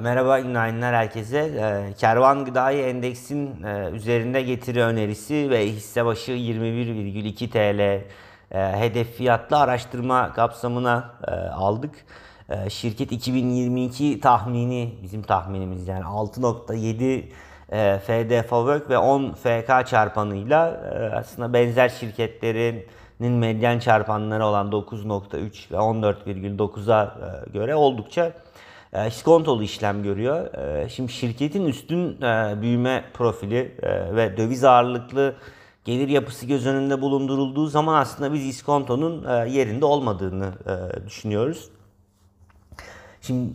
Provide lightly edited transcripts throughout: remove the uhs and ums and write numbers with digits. Merhaba günaydınlar herkese. Kervan Gıda'yı Endeks'in üzerinde getiri önerisi ve hisse başı 21,2 TL hedef fiyatlı araştırma kapsamına aldık. Şirket 2022 tahmini, bizim tahminimiz yani 6.7 FDF Work ve 10 FK çarpanıyla aslında benzer şirketlerin medyan çarpanları olan 9.3 ve 14,9'a göre oldukça iskontolu işlem görüyor. Şimdi şirketin üstün büyüme profili ve döviz ağırlıklı gelir yapısı göz önünde bulundurulduğu zaman aslında biz iskontonun yerinde olmadığını düşünüyoruz. Şimdi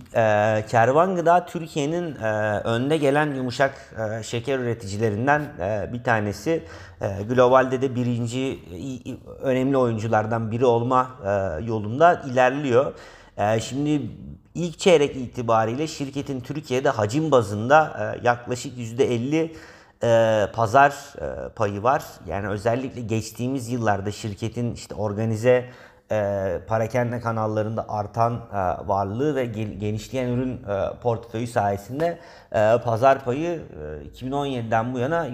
Kervan Gıda Türkiye'nin önde gelen yumuşak şeker üreticilerinden bir tanesi. Globalde de birinci önemli oyunculardan biri olma yolunda ilerliyor. Şimdi ilk çeyrek itibariyle şirketin Türkiye'de hacim bazında yaklaşık %50 pazar payı var. Yani özellikle geçtiğimiz yıllarda şirketin işte organize parakende kanallarında artan varlığı ve genişleyen ürün portföyü sayesinde pazar payı 2017'den bu yana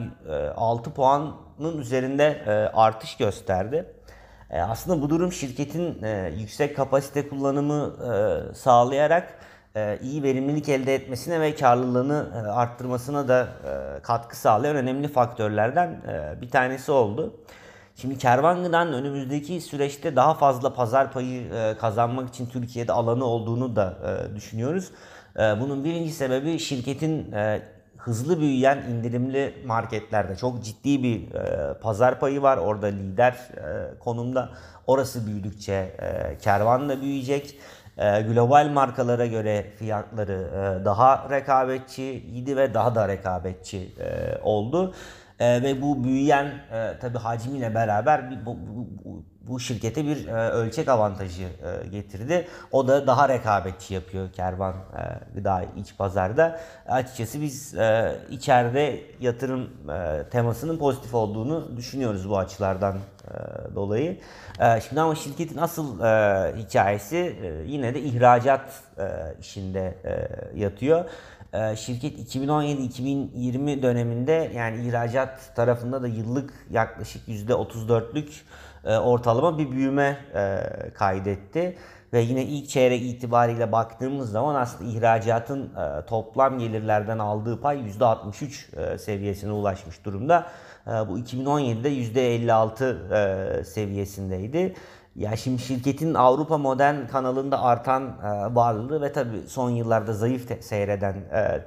6 puanın üzerinde artış gösterdi. Aslında bu durum şirketin yüksek kapasite kullanımı sağlayarak iyi verimlilik elde etmesine ve karlılığını arttırmasına da katkı sağlayan önemli faktörlerden bir tanesi oldu. Şimdi Kervan Gıda'nın önümüzdeki süreçte daha fazla pazar payı kazanmak için Türkiye'de alanı olduğunu da düşünüyoruz. Bunun birinci sebebi şirketin hızlı büyüyen indirimli marketlerde çok ciddi bir pazar payı var. Orada lider konumda. Orası büyüdükçe kervan da büyüyecek. Global markalara göre fiyatları daha rekabetçiydi ve daha da rekabetçi oldu. Ve bu büyüyen tabii hacmiyle beraber bu şirkete bir ölçek avantajı getirdi. O da daha rekabetçi yapıyor Kervan Gıda iç pazarda. Açıkçası biz içeride yatırım temasının pozitif olduğunu düşünüyoruz bu açılardan dolayı. Şimdi ama şirketin asıl hikayesi yine de ihracat işinde yatıyor. Şirket 2017-2020 döneminde yani ihracat tarafında da yıllık yaklaşık %34'lük ortalama bir büyüme kaydetti. Ve yine ilk çeyrek itibariyle baktığımız zaman aslında ihracatın toplam gelirlerden aldığı pay %63 seviyesine ulaşmış durumda. Bu 2017'de %56 seviyesindeydi. Ya şimdi şirketin Avrupa modern kanalında artan varlığı ve tabii son yıllarda zayıf seyreden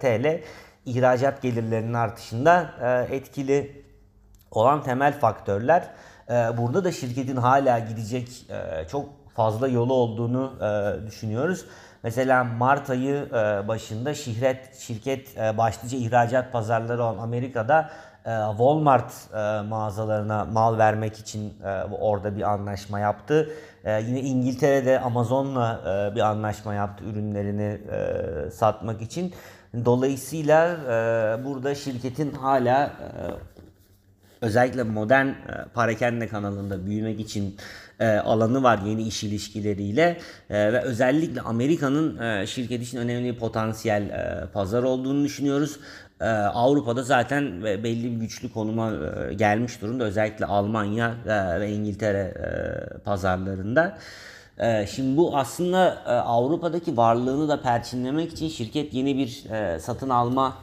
TL ihracat gelirlerinin artışında etkili olan temel faktörler. Burada da şirketin hala gidecek çok fazla yolu olduğunu düşünüyoruz. Mesela Mart ayı başında şirket başlıca ihracat pazarları olan Amerika'da Walmart mağazalarına mal vermek için orada bir anlaşma yaptı. Yine İngiltere'de Amazon'la bir anlaşma yaptı ürünlerini satmak için. Dolayısıyla burada şirketin hala özellikle modern parakende kanalında büyümek için alanı var yeni iş ilişkileriyle ve özellikle Amerika'nın şirket için önemli bir potansiyel pazar olduğunu düşünüyoruz. Avrupa'da zaten belli bir güçlü konuma gelmiş durumda, özellikle Almanya ve İngiltere pazarlarında. Şimdi bu aslında Avrupa'daki varlığını da perçinlemek için şirket yeni bir satın alma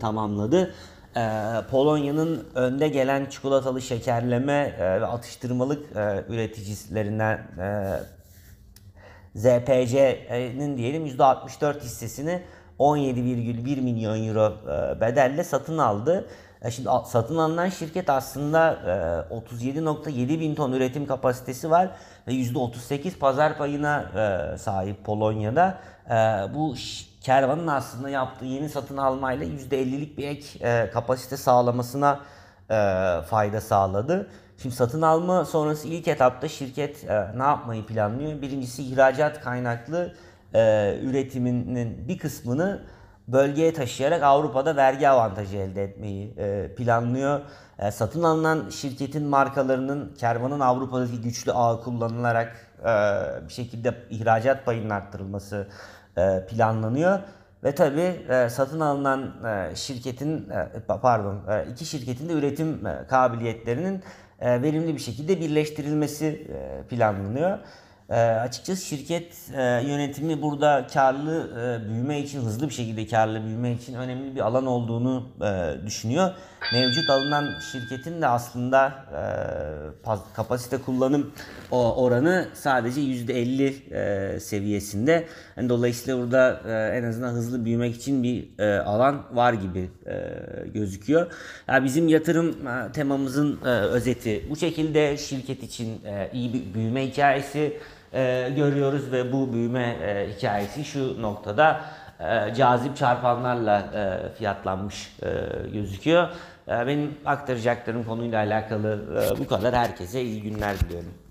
tamamladı. Polonya'nın önde gelen çikolatalı şekerleme ve atıştırmalık üreticilerinden ZPC'nin diyelim %64 hissesini 17,1 milyon euro bedelle satın aldı. Şimdi satın alınan şirket aslında 37,7 bin ton üretim kapasitesi var ve %38 pazar payına sahip Polonya'da. Bu Kervan'ın aslında yaptığı yeni satın almayla %50'lik bir ek kapasite sağlamasına fayda sağladı. Şimdi satın alma sonrası ilk etapta şirket ne yapmayı planlıyor? Birincisi ihracat kaynaklı üretiminin bir kısmını bölgeye taşıyarak Avrupa'da vergi avantajı elde etmeyi planlıyor. Satın alınan şirketin markalarının Kervan'ın Avrupa'daki güçlü ağı kullanılarak bir şekilde ihracat payının arttırılması planlanıyor. Ve tabii satın alınan şirketin, pardon, iki şirketin de üretim kabiliyetlerinin verimli bir şekilde birleştirilmesi planlanıyor. Açıkçası şirket yönetimi burada karlı büyüme için, hızlı bir şekilde karlı büyüme için önemli bir alan olduğunu düşünüyor. Mevcut alınan şirketin de aslında kapasite kullanım oranı sadece %50 seviyesinde. Yani dolayısıyla burada en azından hızlı büyümek için bir alan var gibi gözüküyor. Yani bizim yatırım temamızın özeti bu şekilde. Şirket için iyi bir büyüme hikayesi görüyoruz ve bu büyüme hikayesi şu noktada cazip çarpanlarla fiyatlanmış gözüküyor. Benim aktaracaklarım konuyla alakalı bu kadar. Herkese iyi günler diliyorum.